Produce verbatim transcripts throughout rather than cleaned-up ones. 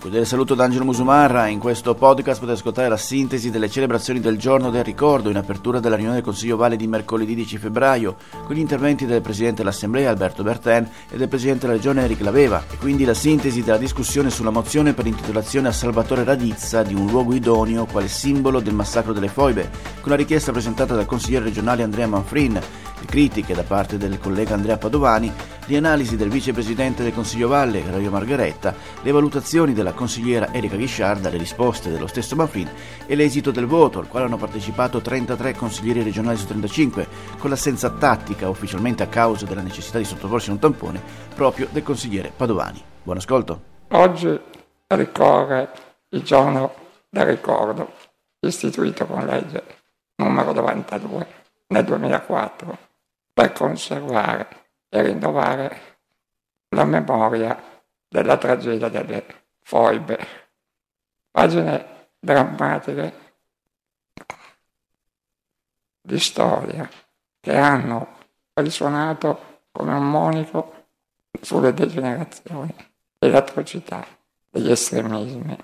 Un cordiale saluto da Angelo Musumarra. In questo podcast potete ascoltare la sintesi delle celebrazioni del Giorno del Ricordo in apertura della riunione del Consiglio Valle di mercoledì dieci febbraio, con gli interventi del Presidente dell'Assemblea Alberto Bertin e del Presidente della Regione Erik Lavevaz, e quindi la sintesi della discussione sulla mozione per intitolazione a Salvatore Radizza di un luogo idoneo quale simbolo del massacro delle foibe, con la richiesta presentata dal consigliere regionale Andrea Manfrin, le critiche da parte del collega Andrea Padovani, le analisi del vicepresidente del Consiglio Valle, Aurelio Marguerettaz, le valutazioni della consigliera Erika Guichardaz, le risposte dello stesso Manfrin e l'esito del voto, al quale hanno partecipato trentatré consiglieri regionali su trentacinque, con l'assenza tattica, ufficialmente a causa della necessità di sottoporsi a un tampone, proprio del consigliere Padovani. Buon ascolto. Oggi ricorre il Giorno del Ricordo, istituito con legge numero novantadue nel duemilaquattro, per conservare e rinnovare la memoria della tragedia delle foibe. Pagine drammatiche di storia che hanno risuonato come un monito sulle degenerazioni e l'atrocità degli estremismi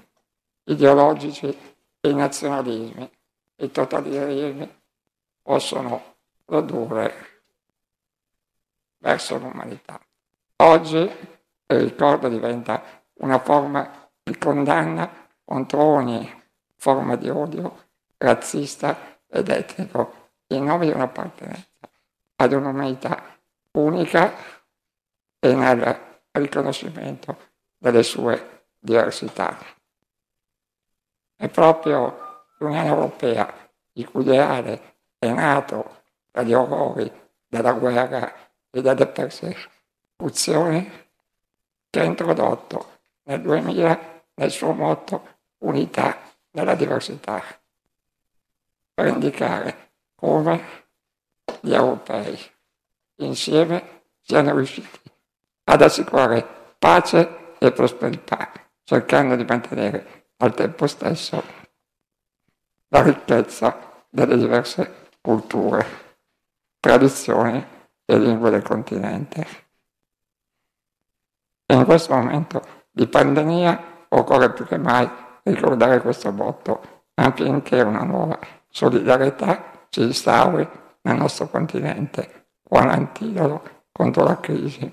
ideologici e i nazionalismi, i totalitarismi possono produrre verso l'umanità. Oggi il ricordo diventa una forma di condanna contro ogni forma di odio razzista ed etnico, in nome di un'appartenenza ad un'umanità unica e nel riconoscimento delle sue diversità. È proprio l'Unione Europea, il cui ideale è nato dagli orrori della guerra e delle persecuzioni, che ha introdotto nel duemila nel suo motto unità nella diversità, per indicare come gli europei insieme siano riusciti ad assicurare pace e prosperità, cercando di mantenere al tempo stesso la ricchezza delle diverse culture, tradizioni e lingue del continente. In questo momento di pandemia occorre più che mai ricordare questo motto, affinché una nuova solidarietà si instauri nel nostro continente, quale antidoto contro la crisi,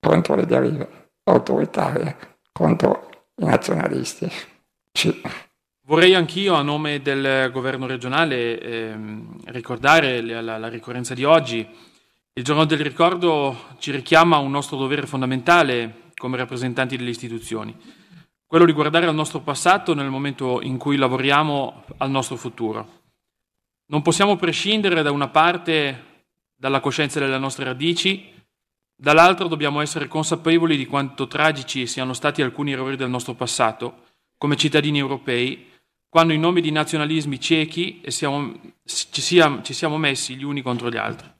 contro le derive autoritarie, contro i nazionalisti. Ci... Vorrei anch'io, a nome del governo regionale, ehm, ricordare la, la, la ricorrenza di oggi. Il Giorno del Ricordo ci richiama a un nostro dovere fondamentale come rappresentanti delle istituzioni, quello di guardare al nostro passato nel momento in cui lavoriamo al nostro futuro. Non possiamo prescindere da una parte dalla coscienza delle nostre radici, dall'altra dobbiamo essere consapevoli di quanto tragici siano stati alcuni errori del nostro passato, come cittadini europei, quando in nome di nazionalismi ciechi e siamo, ci, siamo, ci siamo messi gli uni contro gli altri.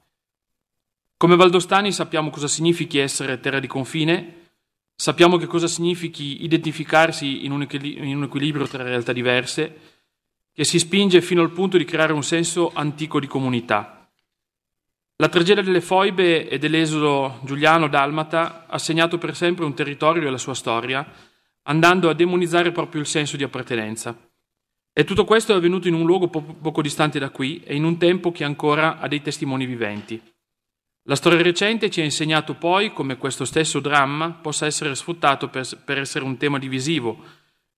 Come valdostani sappiamo cosa significhi essere terra di confine, sappiamo che cosa significhi identificarsi in un, equil- in un equilibrio tra realtà diverse, che si spinge fino al punto di creare un senso antico di comunità. La tragedia delle foibe e dell'esodo giuliano-dalmata ha segnato per sempre un territorio e la sua storia, andando a demonizzare proprio il senso di appartenenza. E tutto questo è avvenuto in un luogo po- poco distante da qui e in un tempo che ancora ha dei testimoni viventi. La storia recente ci ha insegnato poi come questo stesso dramma possa essere sfruttato per, per essere un tema divisivo,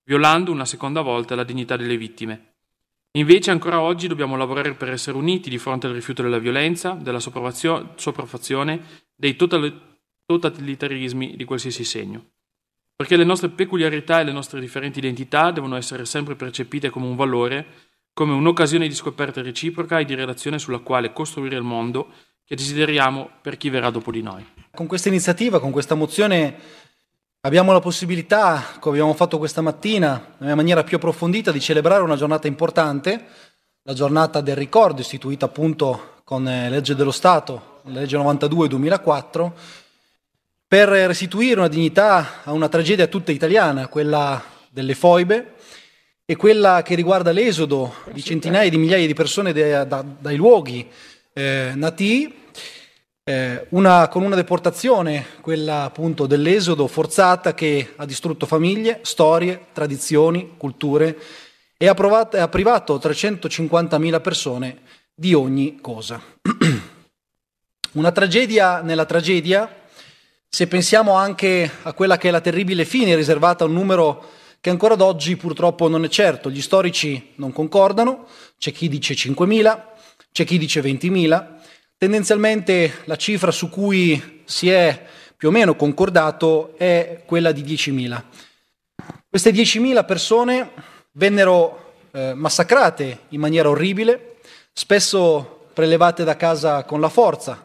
violando una seconda volta la dignità delle vittime. Invece ancora oggi dobbiamo lavorare per essere uniti di fronte al rifiuto della violenza, della sopraffazione, dei total- totalitarismi di qualsiasi segno. Perché le nostre peculiarità e le nostre differenti identità devono essere sempre percepite come un valore, come un'occasione di scoperta reciproca e di relazione sulla quale costruire il mondo che desideriamo per chi verrà dopo di noi. Con questa iniziativa, con questa mozione, abbiamo la possibilità, come abbiamo fatto questa mattina, nella maniera più approfondita, di celebrare una giornata importante, la giornata del ricordo, istituita appunto con legge dello Stato, la legge novantadue duemilaquattro, per restituire una dignità a una tragedia tutta italiana, quella delle foibe e quella che riguarda l'esodo di centinaia di migliaia di persone da, da, dai luoghi eh, natii, eh, una, con una deportazione, quella appunto dell'esodo forzata, che ha distrutto famiglie, storie, tradizioni, culture e ha, provato, ha privato trecentocinquantamila persone di ogni cosa. Una tragedia nella tragedia, se pensiamo anche a quella che è la terribile fine riservata a un numero che ancora ad oggi purtroppo non è certo. Gli storici non concordano, c'è chi dice cinquemila, c'è chi dice ventimila. Tendenzialmente la cifra su cui si è più o meno concordato è quella di diecimila. Queste diecimila persone vennero eh, massacrate in maniera orribile, spesso prelevate da casa con la forza,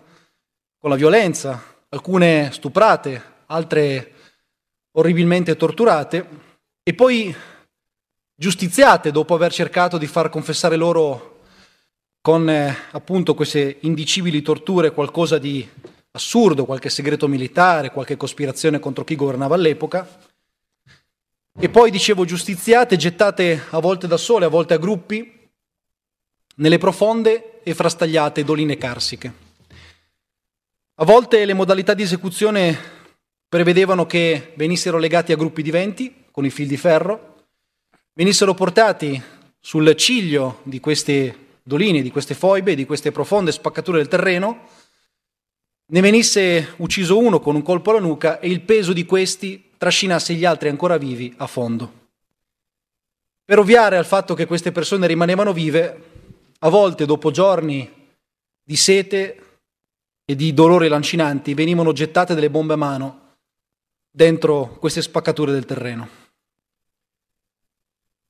con la violenza, alcune stuprate, altre orribilmente torturate e poi giustiziate dopo aver cercato di far confessare loro con eh, appunto queste indicibili torture qualcosa di assurdo, qualche segreto militare, qualche cospirazione contro chi governava all'epoca. E poi, dicevo, giustiziate, gettate a volte da sole, a volte a gruppi, nelle profonde e frastagliate doline carsiche. A volte le modalità di esecuzione prevedevano che venissero legati a gruppi di venti con i fil di ferro, venissero portati sul ciglio di queste doline, di queste foibe, di queste profonde spaccature del terreno, ne venisse ucciso uno con un colpo alla nuca e il peso di questi trascinasse gli altri ancora vivi a fondo. Per ovviare al fatto che queste persone rimanevano vive, a volte dopo giorni di sete e di dolori lancinanti venivano gettate delle bombe a mano dentro queste spaccature del terreno.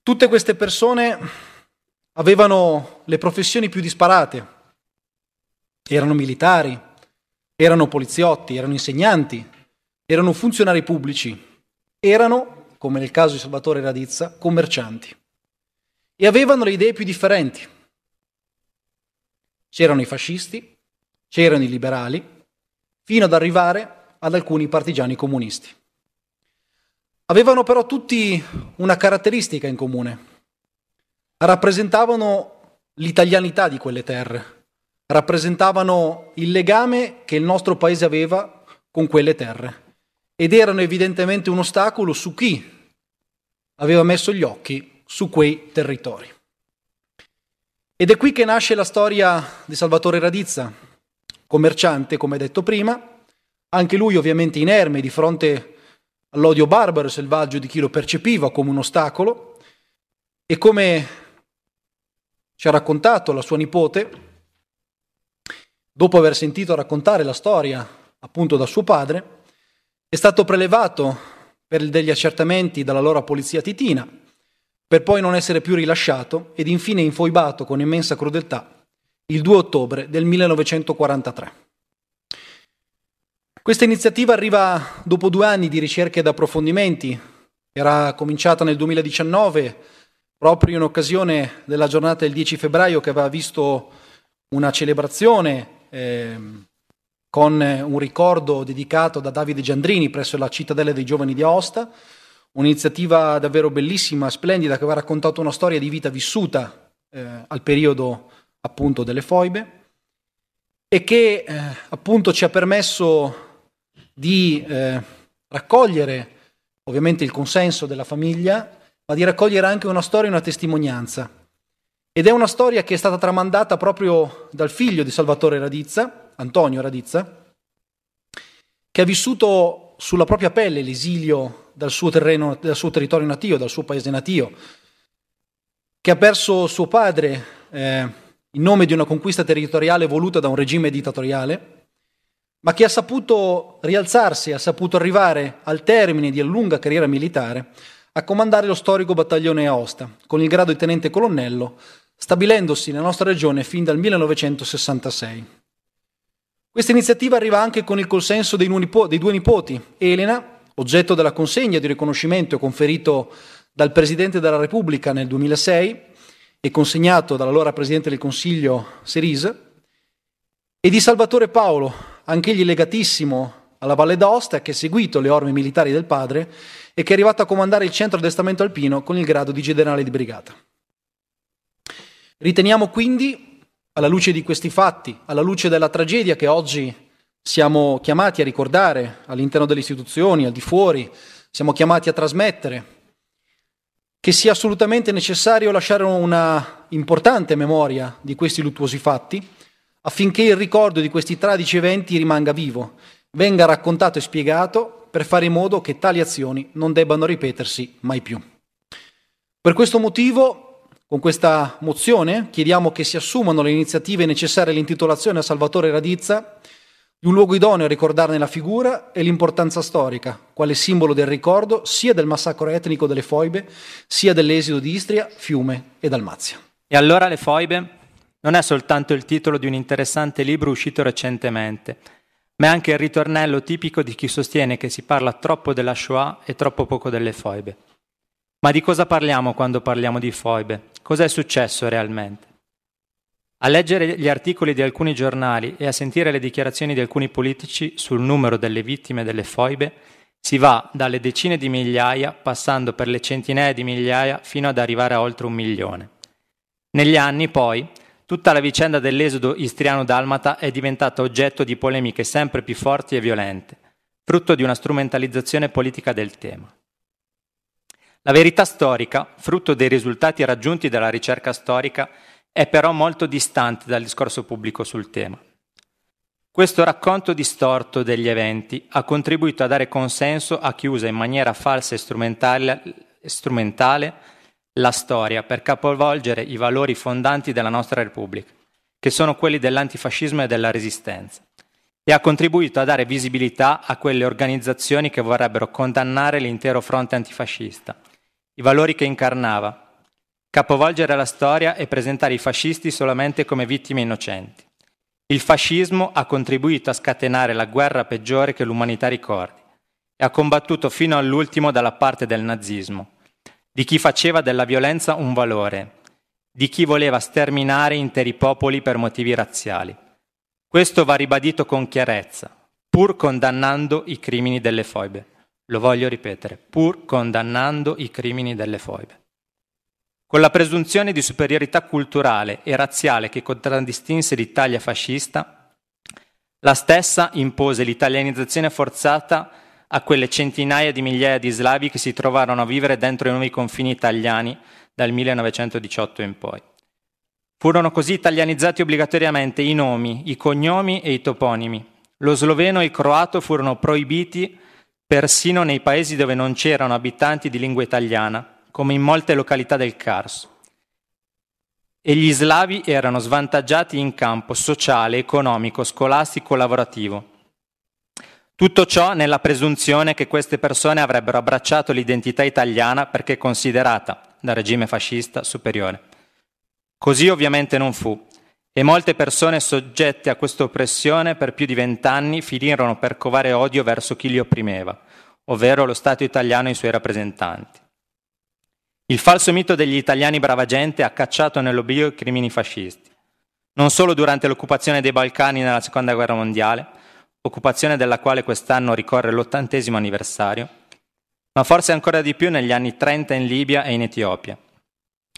Tutte queste persone avevano le professioni più disparate. Erano militari, erano poliziotti, erano insegnanti, erano funzionari pubblici, erano, come nel caso di Salvatore Radizza, commercianti. E avevano le idee più differenti. C'erano i fascisti, c'erano i liberali, fino ad arrivare ad alcuni partigiani comunisti. Avevano però tutti una caratteristica in comune. Rappresentavano l'italianità di quelle terre, rappresentavano il legame che il nostro paese aveva con quelle terre ed erano evidentemente un ostacolo su chi aveva messo gli occhi su quei territori. Ed è qui che nasce la storia di Salvatore Radizza, commerciante, come detto prima, anche lui ovviamente inerme di fronte all'odio barbaro e selvaggio di chi lo percepiva come un ostacolo, e come ci ha raccontato la sua nipote, dopo aver sentito raccontare la storia appunto da suo padre, è stato prelevato per degli accertamenti dall'allora polizia titina, per poi non essere più rilasciato ed infine infoibato con immensa crudeltà il due ottobre del millenovecentoquarantatré. Questa iniziativa arriva dopo due anni di ricerche ed approfondimenti. Era cominciata nel duemiladiciannove, proprio in occasione della giornata del dieci febbraio, che aveva visto una celebrazione eh, con un ricordo dedicato da Davide Giandrini presso la Cittadella dei Giovani di Aosta, un'iniziativa davvero bellissima, splendida, che aveva raccontato una storia di vita vissuta eh, al periodo appunto delle foibe e che eh, appunto ci ha permesso di eh, raccogliere ovviamente il consenso della famiglia, ma di raccogliere anche una storia e una testimonianza. Ed è una storia che è stata tramandata proprio dal figlio di Salvatore Radizza, Antonio Radizza, che ha vissuto sulla propria pelle l'esilio dal suo terreno, dal suo territorio natio, dal suo paese natio, che ha perso suo padre eh, in nome di una conquista territoriale voluta da un regime dittatoriale, ma che ha saputo rialzarsi, ha saputo arrivare al termine di una lunga carriera militare a comandare lo storico battaglione Aosta, con il grado di tenente colonnello, stabilendosi nella nostra regione fin dal millenovecentosessantasei. Questa iniziativa arriva anche con il consenso dei due nipoti, Elena, oggetto della consegna di riconoscimento conferito dal Presidente della Repubblica nel duemilasei, e consegnato dall'allora Presidente del Consiglio Seris, e di Salvatore Paolo, anch'egli legatissimo alla Valle d'Aosta, che ha seguito le orme militari del padre e che è arrivato a comandare il centro addestramento alpino con il grado di generale di brigata. Riteniamo quindi, alla luce di questi fatti, alla luce della tragedia che oggi Siamo chiamati a ricordare all'interno delle istituzioni, al di fuori, siamo chiamati a trasmettere, che sia assolutamente necessario lasciare una importante memoria di questi luttuosi fatti, affinché il ricordo di questi tragici eventi rimanga vivo, venga raccontato e spiegato per fare in modo che tali azioni non debbano ripetersi mai più. Per questo motivo, con questa mozione, chiediamo che si assumano le iniziative necessarie all'intitolazione a Salvatore Radizza di un luogo idoneo a ricordarne la figura e l'importanza storica, quale simbolo del ricordo sia del massacro etnico delle foibe, sia dell'esodo di Istria, Fiume e Dalmazia. E allora le foibe non è soltanto il titolo di un interessante libro uscito recentemente, ma è anche il ritornello tipico di chi sostiene che si parla troppo della Shoah e troppo poco delle foibe. Ma di cosa parliamo quando parliamo di foibe? Cosa è successo realmente? A leggere gli articoli di alcuni giornali e a sentire le dichiarazioni di alcuni politici sul numero delle vittime delle foibe, si va dalle decine di migliaia, passando per le centinaia di migliaia, fino ad arrivare a oltre un milione. Negli anni, poi, tutta la vicenda dell'esodo istriano-dalmata è diventata oggetto di polemiche sempre più forti e violente, frutto di una strumentalizzazione politica del tema. La verità storica, frutto dei risultati raggiunti dalla ricerca storica, è però molto distante dal discorso pubblico sul tema. Questo racconto distorto degli eventi ha contribuito a dare consenso a chi usa in maniera falsa e strumentale, strumentale la storia per capovolgere i valori fondanti della nostra Repubblica, che sono quelli dell'antifascismo e della resistenza, e ha contribuito a dare visibilità a quelle organizzazioni che vorrebbero condannare l'intero fronte antifascista, i valori che incarnava, capovolgere la storia e presentare i fascisti solamente come vittime innocenti. Il fascismo ha contribuito a scatenare la guerra peggiore che l'umanità ricordi e ha combattuto fino all'ultimo dalla parte del nazismo, di chi faceva della violenza un valore, di chi voleva sterminare interi popoli per motivi razziali. Questo va ribadito con chiarezza, pur condannando i crimini delle foibe. Lo voglio ripetere, pur condannando i crimini delle foibe. Con la presunzione di superiorità culturale e razziale che contraddistinse l'Italia fascista, la stessa impose l'italianizzazione forzata a quelle centinaia di migliaia di slavi che si trovarono a vivere dentro i nuovi confini italiani dal millenovecentodiciotto in poi. Furono così italianizzati obbligatoriamente i nomi, i cognomi e i toponimi. Lo sloveno e il croato furono proibiti persino nei paesi dove non c'erano abitanti di lingua italiana, come in molte località del Carso. E gli slavi erano svantaggiati in campo sociale, economico, scolastico, lavorativo. Tutto ciò nella presunzione che queste persone avrebbero abbracciato l'identità italiana perché considerata dal regime fascista superiore. Così ovviamente non fu, e molte persone soggette a questa oppressione per più di vent'anni finirono per covare odio verso chi li opprimeva, ovvero lo Stato italiano e i suoi rappresentanti. Il falso mito degli italiani brava gente ha cacciato nell'oblio i crimini fascisti, non solo durante l'occupazione dei Balcani nella Seconda Guerra Mondiale, occupazione della quale quest'anno ricorre l'ottantesimo anniversario, ma forse ancora di più negli anni trenta in Libia e in Etiopia.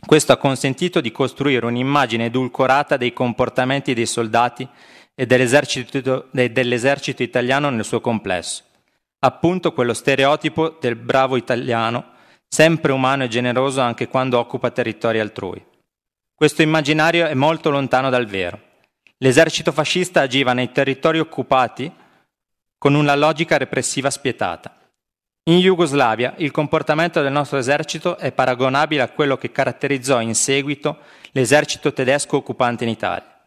Questo ha consentito di costruire un'immagine edulcorata dei comportamenti dei soldati e dell'esercito, e dell'esercito italiano nel suo complesso, appunto quello stereotipo del bravo italiano, sempre umano e generoso anche quando occupa territori altrui. Questo immaginario è molto lontano dal vero. L'esercito fascista agiva nei territori occupati con una logica repressiva spietata. In Jugoslavia il comportamento del nostro esercito è paragonabile a quello che caratterizzò in seguito l'esercito tedesco occupante in Italia.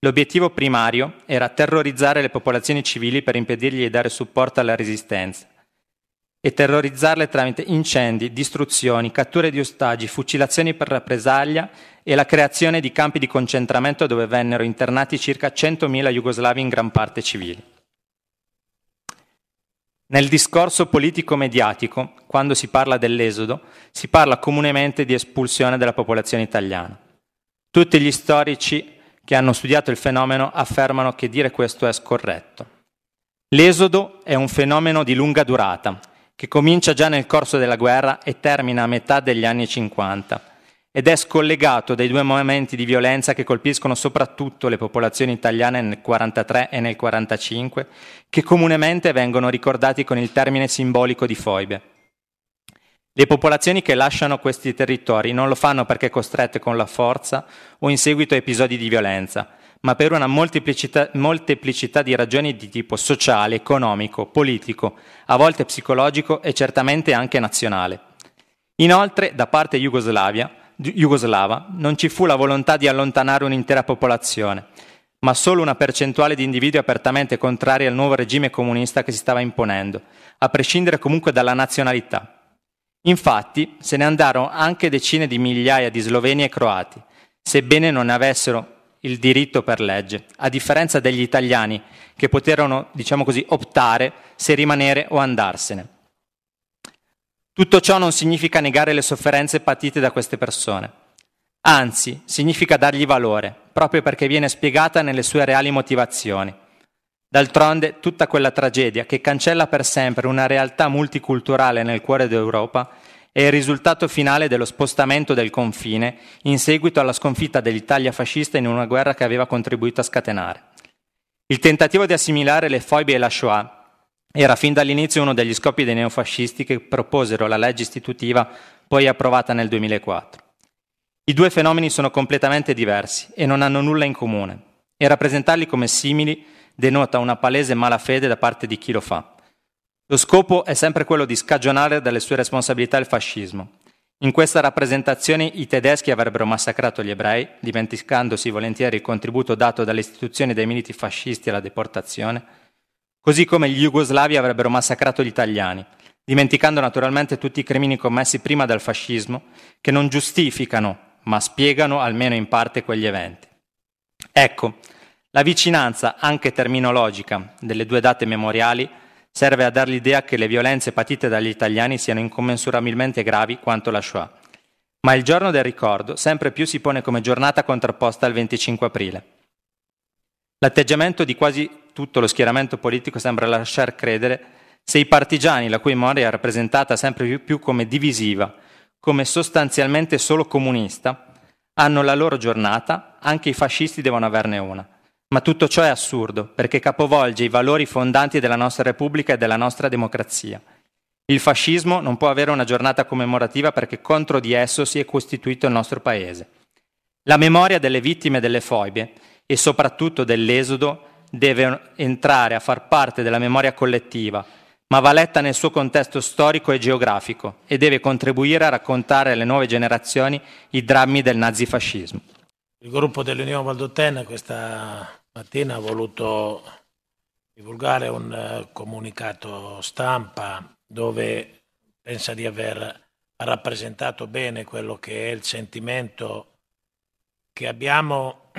L'obiettivo primario era terrorizzare le popolazioni civili per impedirgli di dare supporto alla resistenza, e terrorizzarle tramite incendi, distruzioni, catture di ostaggi, fucilazioni per rappresaglia e la creazione di campi di concentramento dove vennero internati circa centomila jugoslavi in gran parte civili. Nel discorso politico-mediatico, quando si parla dell'esodo, si parla comunemente di espulsione della popolazione italiana. Tutti gli storici che hanno studiato il fenomeno affermano che dire questo è scorretto. L'esodo è un fenomeno di lunga durata, che comincia già nel corso della guerra e termina a metà degli anni cinquanta ed è scollegato dai due momenti di violenza che colpiscono soprattutto le popolazioni italiane nel quarantatré e nel quarantacinque, che comunemente vengono ricordati con il termine simbolico di foibe. Le popolazioni che lasciano questi territori non lo fanno perché costrette con la forza o in seguito a episodi di violenza, ma per una molteplicità, molteplicità di ragioni di tipo sociale, economico, politico, a volte psicologico e certamente anche nazionale. Inoltre, da parte Jugoslavia, Jugoslava, non ci fu la volontà di allontanare un'intera popolazione, ma solo una percentuale di individui apertamente contrari al nuovo regime comunista che si stava imponendo, a prescindere comunque dalla nazionalità. Infatti, se ne andarono anche decine di migliaia di sloveni e croati, sebbene non avessero il diritto per legge, a differenza degli italiani che poterono, diciamo così, optare se rimanere o andarsene. Tutto ciò non significa negare le sofferenze patite da queste persone. Anzi, significa dargli valore, proprio perché viene spiegata nelle sue reali motivazioni. D'altronde, tutta quella tragedia che cancella per sempre una realtà multiculturale nel cuore d'Europa è il risultato finale dello spostamento del confine in seguito alla sconfitta dell'Italia fascista in una guerra che aveva contribuito a scatenare. Il tentativo di assimilare le foibe e la Shoah era fin dall'inizio uno degli scopi dei neofascisti che proposero la legge istitutiva poi approvata nel duemilaquattro. I due fenomeni sono completamente diversi e non hanno nulla in comune, e rappresentarli come simili denota una palese malafede da parte di chi lo fa. Lo scopo è sempre quello di scagionare dalle sue responsabilità il fascismo. In questa rappresentazione i tedeschi avrebbero massacrato gli ebrei, dimenticandosi volentieri il contributo dato dalle istituzioni dei militi fascisti alla deportazione, così come gli jugoslavi avrebbero massacrato gli italiani, dimenticando naturalmente tutti i crimini commessi prima dal fascismo, che non giustificano, ma spiegano almeno in parte quegli eventi. Ecco, la vicinanza, anche terminologica, delle due date memoriali serve a dar l'idea che le violenze patite dagli italiani siano incommensurabilmente gravi quanto la Shoah. Ma il giorno del ricordo sempre più si pone come giornata contrapposta al venticinque aprile. L'atteggiamento di quasi tutto lo schieramento politico sembra lasciar credere se i partigiani, la cui memoria è rappresentata sempre più come divisiva, come sostanzialmente solo comunista, hanno la loro giornata, anche i fascisti devono averne una. Ma tutto ciò è assurdo, perché capovolge i valori fondanti della nostra Repubblica e della nostra democrazia. Il fascismo non può avere una giornata commemorativa perché contro di esso si è costituito il nostro Paese. La memoria delle vittime delle foibe e soprattutto dell'esodo deve entrare a far parte della memoria collettiva, ma va letta nel suo contesto storico e geografico e deve contribuire a raccontare alle nuove generazioni i drammi del nazifascismo. Il gruppo dell'Unione Valdotana questa mattina ha voluto divulgare un comunicato stampa dove pensa di aver rappresentato bene quello che è il sentimento che abbiamo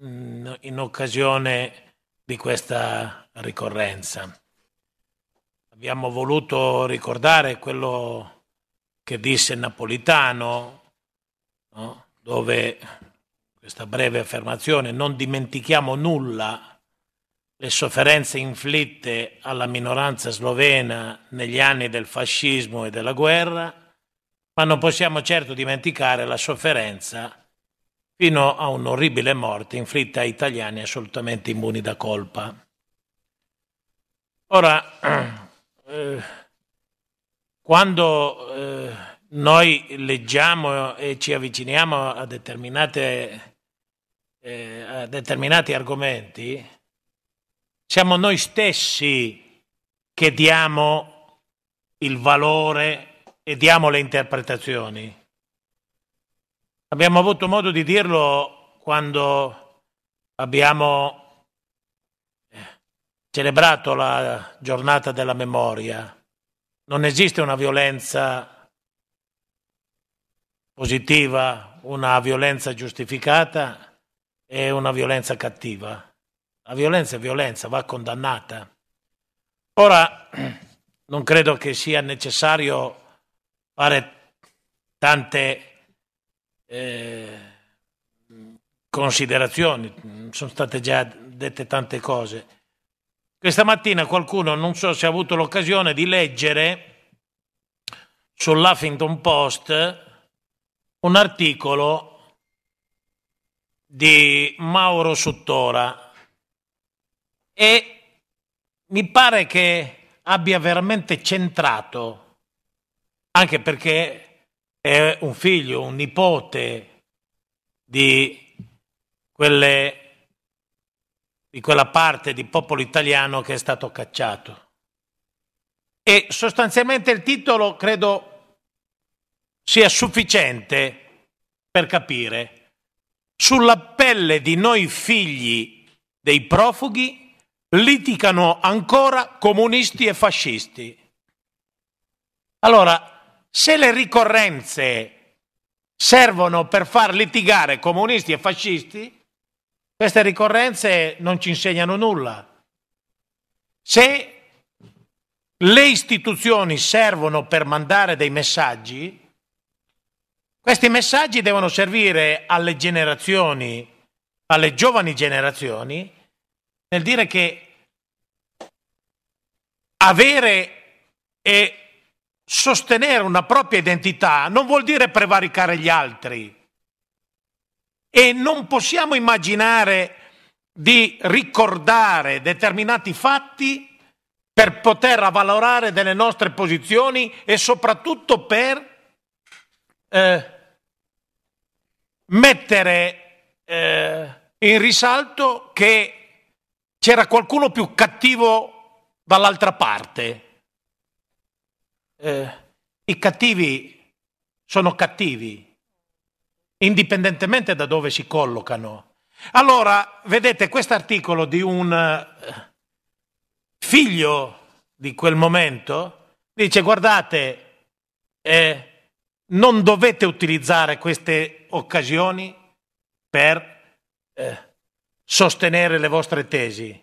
in occasione di questa ricorrenza. Abbiamo voluto ricordare quello che disse Napolitano, no? Dove questa breve affermazione: non dimentichiamo nulla le sofferenze inflitte alla minoranza slovena negli anni del fascismo e della guerra, ma non possiamo certo dimenticare la sofferenza fino a un'orribile morte inflitta a italiani assolutamente immuni da colpa. Ora, Eh, quando eh, noi leggiamo e ci avviciniamo a, determinate, eh, a determinati argomenti, siamo noi stessi che diamo il valore e diamo le interpretazioni. Abbiamo avuto modo di dirlo quando abbiamo celebrato la giornata della memoria. Non esiste una violenza positiva, una violenza giustificata e una violenza cattiva. La violenza è violenza, va condannata. Ora, non credo che sia necessario fare tante eh, considerazioni, sono state già dette tante cose. Questa mattina qualcuno, non so se ha avuto l'occasione di leggere sull'Huffington Post un articolo di Mauro Suttora e mi pare che abbia veramente centrato, anche perché è un figlio, un nipote di quelle di quella parte di popolo italiano che è stato cacciato. E sostanzialmente il titolo credo sia sufficiente per capire. Sulla pelle di noi figli dei profughi litigano ancora comunisti e fascisti. Allora, se le ricorrenze servono per far litigare comunisti e fascisti, queste ricorrenze non ci insegnano nulla. Se le istituzioni servono per mandare dei messaggi, questi messaggi devono servire alle generazioni, alle giovani generazioni, nel dire che avere e sostenere una propria identità non vuol dire prevaricare gli altri. E non possiamo immaginare di ricordare determinati fatti per poter avvalorare delle nostre posizioni e soprattutto per eh, mettere eh, in risalto che c'era qualcuno più cattivo dall'altra parte. Eh, i cattivi sono cattivi, indipendentemente da dove si collocano. Allora, vedete, quest'articolo di un figlio di quel momento dice: guardate, eh, non dovete utilizzare queste occasioni per eh, sostenere le vostre tesi.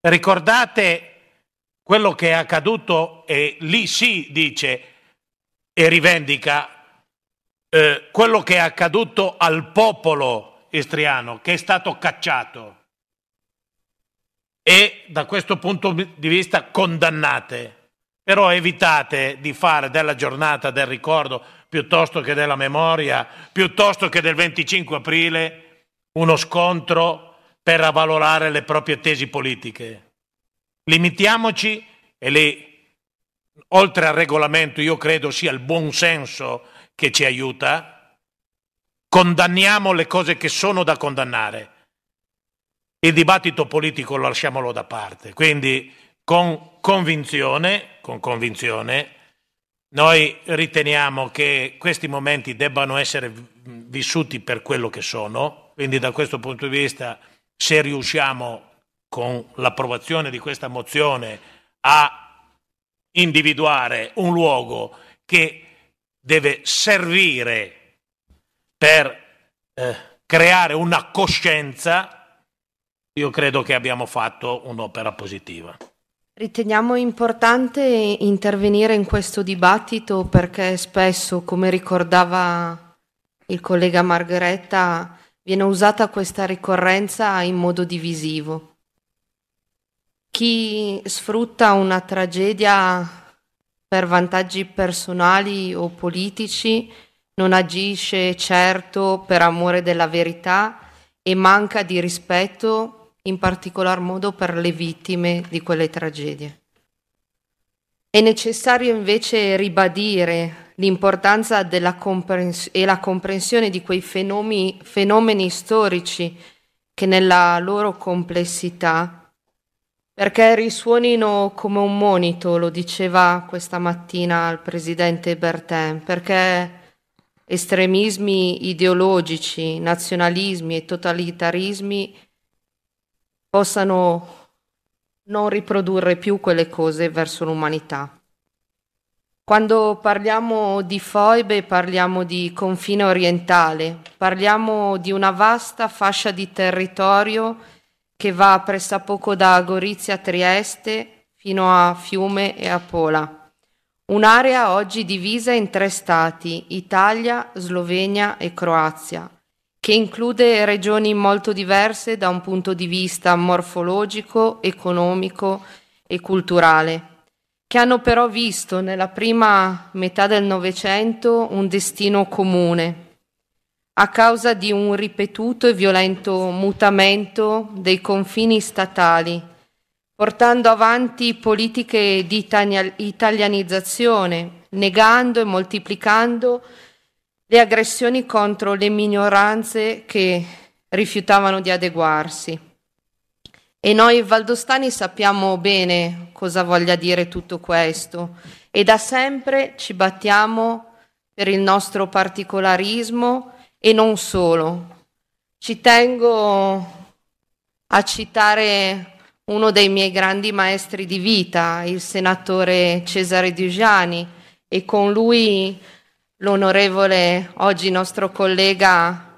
Ricordate quello che è accaduto e lì si dice e rivendica Eh, quello che è accaduto al popolo istriano che è stato cacciato e da questo punto di vista condannate, però evitate di fare della giornata del ricordo piuttosto che della memoria, piuttosto che del venticinque aprile, uno scontro per avvalorare le proprie tesi politiche. Limitiamoci e lì, oltre al regolamento, io credo sia il buon senso che ci aiuta, condanniamo le cose che sono da condannare. Il dibattito politico lasciamolo da parte. Quindi con convinzione, con convinzione, noi riteniamo che questi momenti debbano essere vissuti per quello che sono. Quindi da questo punto di vista, se riusciamo con l'approvazione di questa mozione a individuare un luogo che deve servire per eh, creare una coscienza, io credo che abbiamo fatto un'opera positiva. Riteniamo importante intervenire in questo dibattito perché spesso, come ricordava il collega Margheretta, viene usata questa ricorrenza in modo divisivo. Chi sfrutta una tragedia per vantaggi personali o politici, non agisce certo per amore della verità e manca di rispetto, in particolar modo per le vittime di quelle tragedie. È necessario invece ribadire l'importanza della comprens- e la comprensione di quei fenomeni, fenomeni storici che nella loro complessità perché risuonino come un monito, lo diceva questa mattina il presidente Bertin, perché estremismi ideologici, nazionalismi e totalitarismi possano non riprodurre più quelle cose verso l'umanità. Quando parliamo di foibe parliamo di confine orientale, parliamo di una vasta fascia di territorio che va pressappoco da Gorizia a Trieste fino a Fiume e a Pola. Un'area oggi divisa in tre stati, Italia, Slovenia e Croazia, che include regioni molto diverse da un punto di vista morfologico, economico e culturale, che hanno però visto nella prima metà del Novecento un destino comune, a causa di un ripetuto e violento mutamento dei confini statali, portando avanti politiche di italianizzazione, negando e moltiplicando le aggressioni contro le minoranze che rifiutavano di adeguarsi. E noi valdostani sappiamo bene cosa voglia dire tutto questo e da sempre ci battiamo per il nostro particolarismo e non solo. Ci tengo a citare uno dei miei grandi maestri di vita, il senatore Cesare Diugiani, e con lui l'onorevole, oggi nostro collega,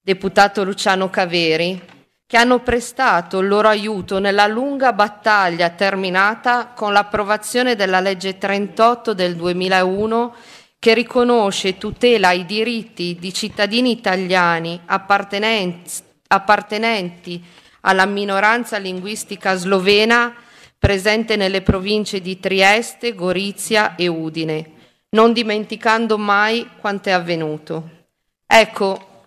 deputato Luciano Caveri, che hanno prestato il loro aiuto nella lunga battaglia terminata con l'approvazione della legge trentotto del duemilauno, che riconosce e tutela i diritti di cittadini italiani appartenenti, appartenenti alla minoranza linguistica slovena presente nelle province di Trieste, Gorizia e Udine, non dimenticando mai quanto è avvenuto. Ecco,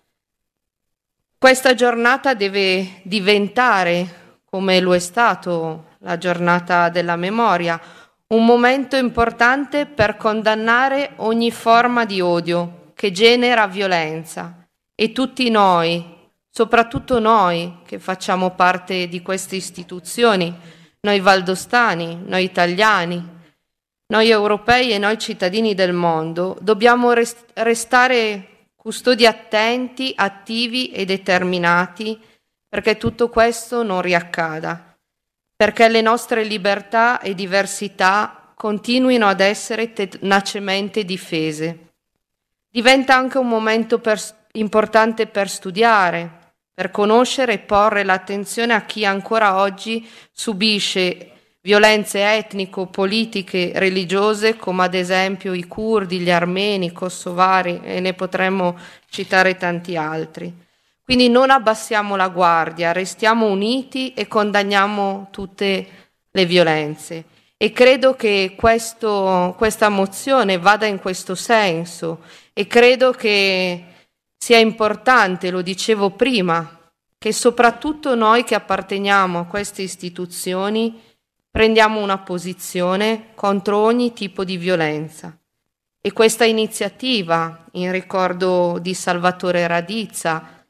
questa giornata deve diventare, come lo è stato la giornata della memoria, un momento importante per condannare ogni forma di odio che genera violenza, e tutti noi, soprattutto noi che facciamo parte di queste istituzioni, noi valdostani, noi italiani, noi europei e noi cittadini del mondo, dobbiamo rest- restare custodi attenti, attivi e determinati perché tutto questo non riaccada, perché le nostre libertà e diversità continuino ad essere tenacemente difese. Diventa anche un momento per, importante per studiare, per conoscere e porre l'attenzione a chi ancora oggi subisce violenze etnico-politiche, religiose, come ad esempio i curdi, gli armeni, i kosovari, e ne potremmo citare tanti altri. Quindi non abbassiamo la guardia, restiamo uniti e condanniamo tutte le violenze. E credo che questo, questa mozione vada in questo senso, e credo che sia importante, lo dicevo prima, che soprattutto noi che apparteniamo a queste istituzioni prendiamo una posizione contro ogni tipo di violenza. E questa iniziativa, in ricordo di Salvatore Radizza,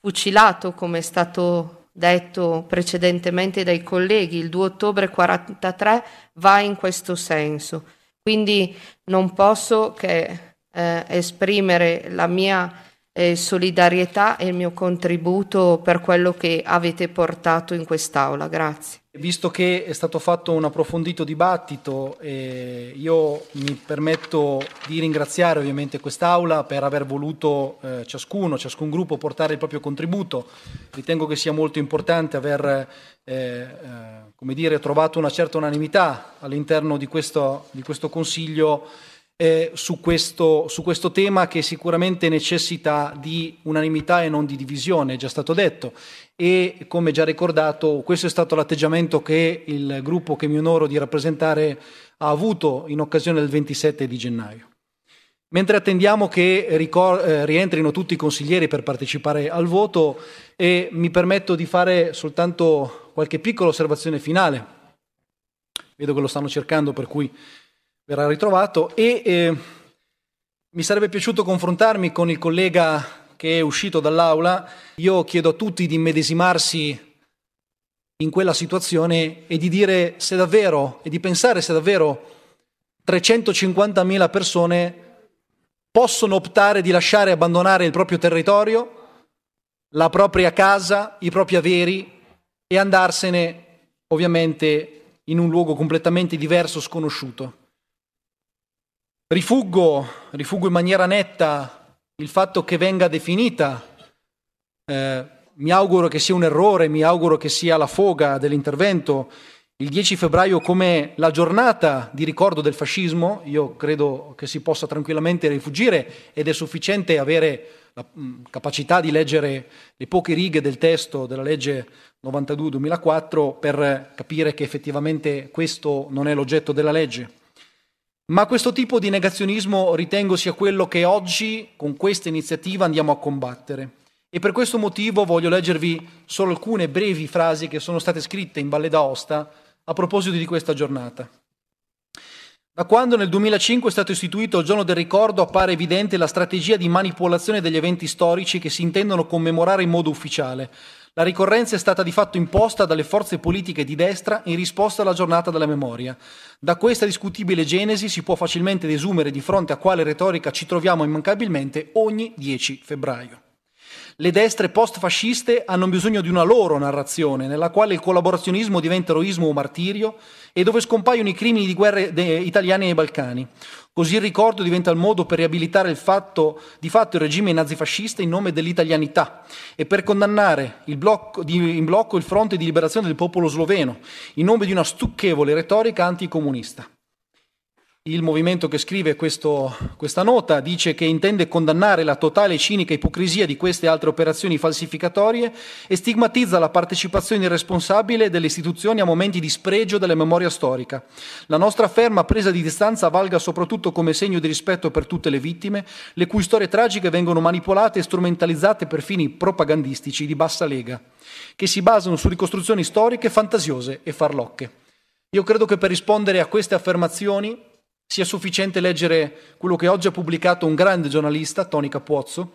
fucilato, come è stato detto precedentemente dai colleghi, il due ottobre quarantatré, va in questo senso. Quindi non posso che eh, esprimere la mia eh, solidarietà e il mio contributo per quello che avete portato in quest'Aula. Grazie. Visto che è stato fatto un approfondito dibattito, eh, io mi permetto di ringraziare ovviamente quest'Aula per aver voluto eh, ciascuno, ciascun gruppo portare il proprio contributo. Ritengo che sia molto importante aver eh, eh, come dire, trovato una certa unanimità all'interno di questo, di questo Consiglio eh, su questo, su questo tema che sicuramente necessita di unanimità e non di divisione, è già stato detto. E come già ricordato, questo è stato l'atteggiamento che il gruppo che mi onoro di rappresentare ha avuto in occasione del ventisette di gennaio. Mentre attendiamo che ricor- rientrino tutti i consiglieri per partecipare al voto, e mi permetto di fare soltanto qualche piccola osservazione finale. Vedo che lo stanno cercando, per cui verrà ritrovato, e eh, mi sarebbe piaciuto confrontarmi con il collega che è uscito dall'Aula. Io chiedo a tutti di immedesimarsi in quella situazione e di dire se davvero, e di pensare se davvero trecentocinquantamila persone possono optare di lasciare e abbandonare il proprio territorio, la propria casa, i propri averi e andarsene ovviamente in un luogo completamente diverso, sconosciuto. Rifuggo, rifuggo in maniera netta il fatto che venga definita, eh, mi auguro che sia un errore, mi auguro che sia la foga dell'intervento, il dieci febbraio come la giornata di ricordo del fascismo. Io credo che si possa tranquillamente rifuggire, ed è sufficiente avere la mh, capacità di leggere le poche righe del testo della legge novantadue duemilaquattro per capire che effettivamente questo non è l'oggetto della legge. Ma questo tipo di negazionismo ritengo sia quello che oggi, con questa iniziativa, andiamo a combattere. E per questo motivo voglio leggervi solo alcune brevi frasi che sono state scritte in Valle d'Aosta a proposito di questa giornata. Da quando nel duemilacinque è stato istituito il Giorno del Ricordo appare evidente la strategia di manipolazione degli eventi storici che si intendono commemorare in modo ufficiale. La ricorrenza è stata di fatto imposta dalle forze politiche di destra in risposta alla giornata della memoria. Da questa discutibile genesi si può facilmente desumere di fronte a quale retorica ci troviamo immancabilmente ogni dieci febbraio. Le destre post-fasciste hanno bisogno di una loro narrazione, nella quale il collaborazionismo diventa eroismo o martirio e dove scompaiono i crimini di guerra italiani nei Balcani. Così il ricordo diventa il modo per riabilitare il fatto, di fatto il regime nazifascista in nome dell'italianità e per condannare il blocco, di, in blocco il fronte di liberazione del popolo sloveno in nome di una stucchevole retorica anticomunista. Il movimento che scrive questo, questa nota dice che intende condannare la totale e cinica ipocrisia di queste altre operazioni falsificatorie e stigmatizza la partecipazione irresponsabile delle istituzioni a momenti di spregio della memoria storica. La nostra ferma presa di distanza valga soprattutto come segno di rispetto per tutte le vittime, le cui storie tragiche vengono manipolate e strumentalizzate per fini propagandistici di bassa lega, che si basano su ricostruzioni storiche fantasiose e farlocche. Io credo che per rispondere a queste affermazioni sia sufficiente leggere quello che oggi ha pubblicato un grande giornalista, Tony Capuozzo,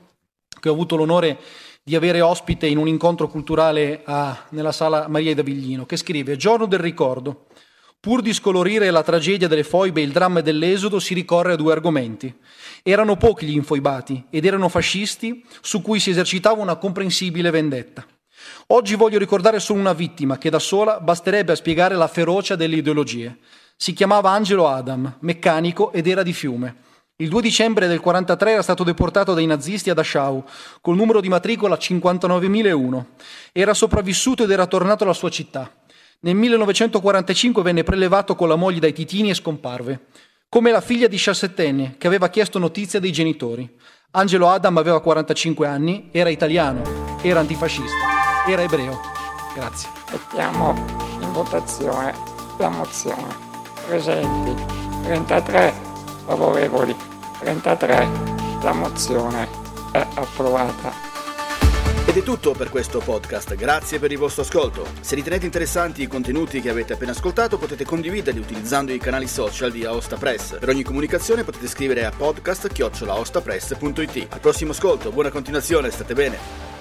che ho avuto l'onore di avere ospite in un incontro culturale a, nella sala Maria da Viglino, che scrive: Giorno del ricordo. Pur di scolorire la tragedia delle foibe e il dramma dell'esodo si ricorre a due argomenti. Erano pochi gli infoibati ed erano fascisti su cui si esercitava una comprensibile vendetta. Oggi voglio ricordare solo una vittima che da sola basterebbe a spiegare la ferocia delle ideologie. Si chiamava Angelo Adam, meccanico ed era di Fiume. Il due dicembre del quarantatré era stato deportato dai nazisti a Dachau, col numero di matricola cinquantanovemilauno. Era sopravvissuto ed era tornato alla sua città. Nel millenovecentoquarantacinque venne prelevato con la moglie dai titini e scomparve, come la figlia diciassettenne che aveva chiesto notizia dei genitori. Angelo Adam aveva quarantacinque anni, era italiano, era antifascista, era ebreo. Grazie. Mettiamo in votazione la mozione. Presenti trentatré, favorevoli trentatré, la mozione è approvata. Ed è tutto per questo podcast, grazie per il vostro ascolto. Se ritenete interessanti i contenuti che avete appena ascoltato potete condividerli utilizzando i canali social di Aosta Press. Per ogni comunicazione potete scrivere a podcast chiocciola aostapress punto it. Al prossimo ascolto, buona continuazione, state bene.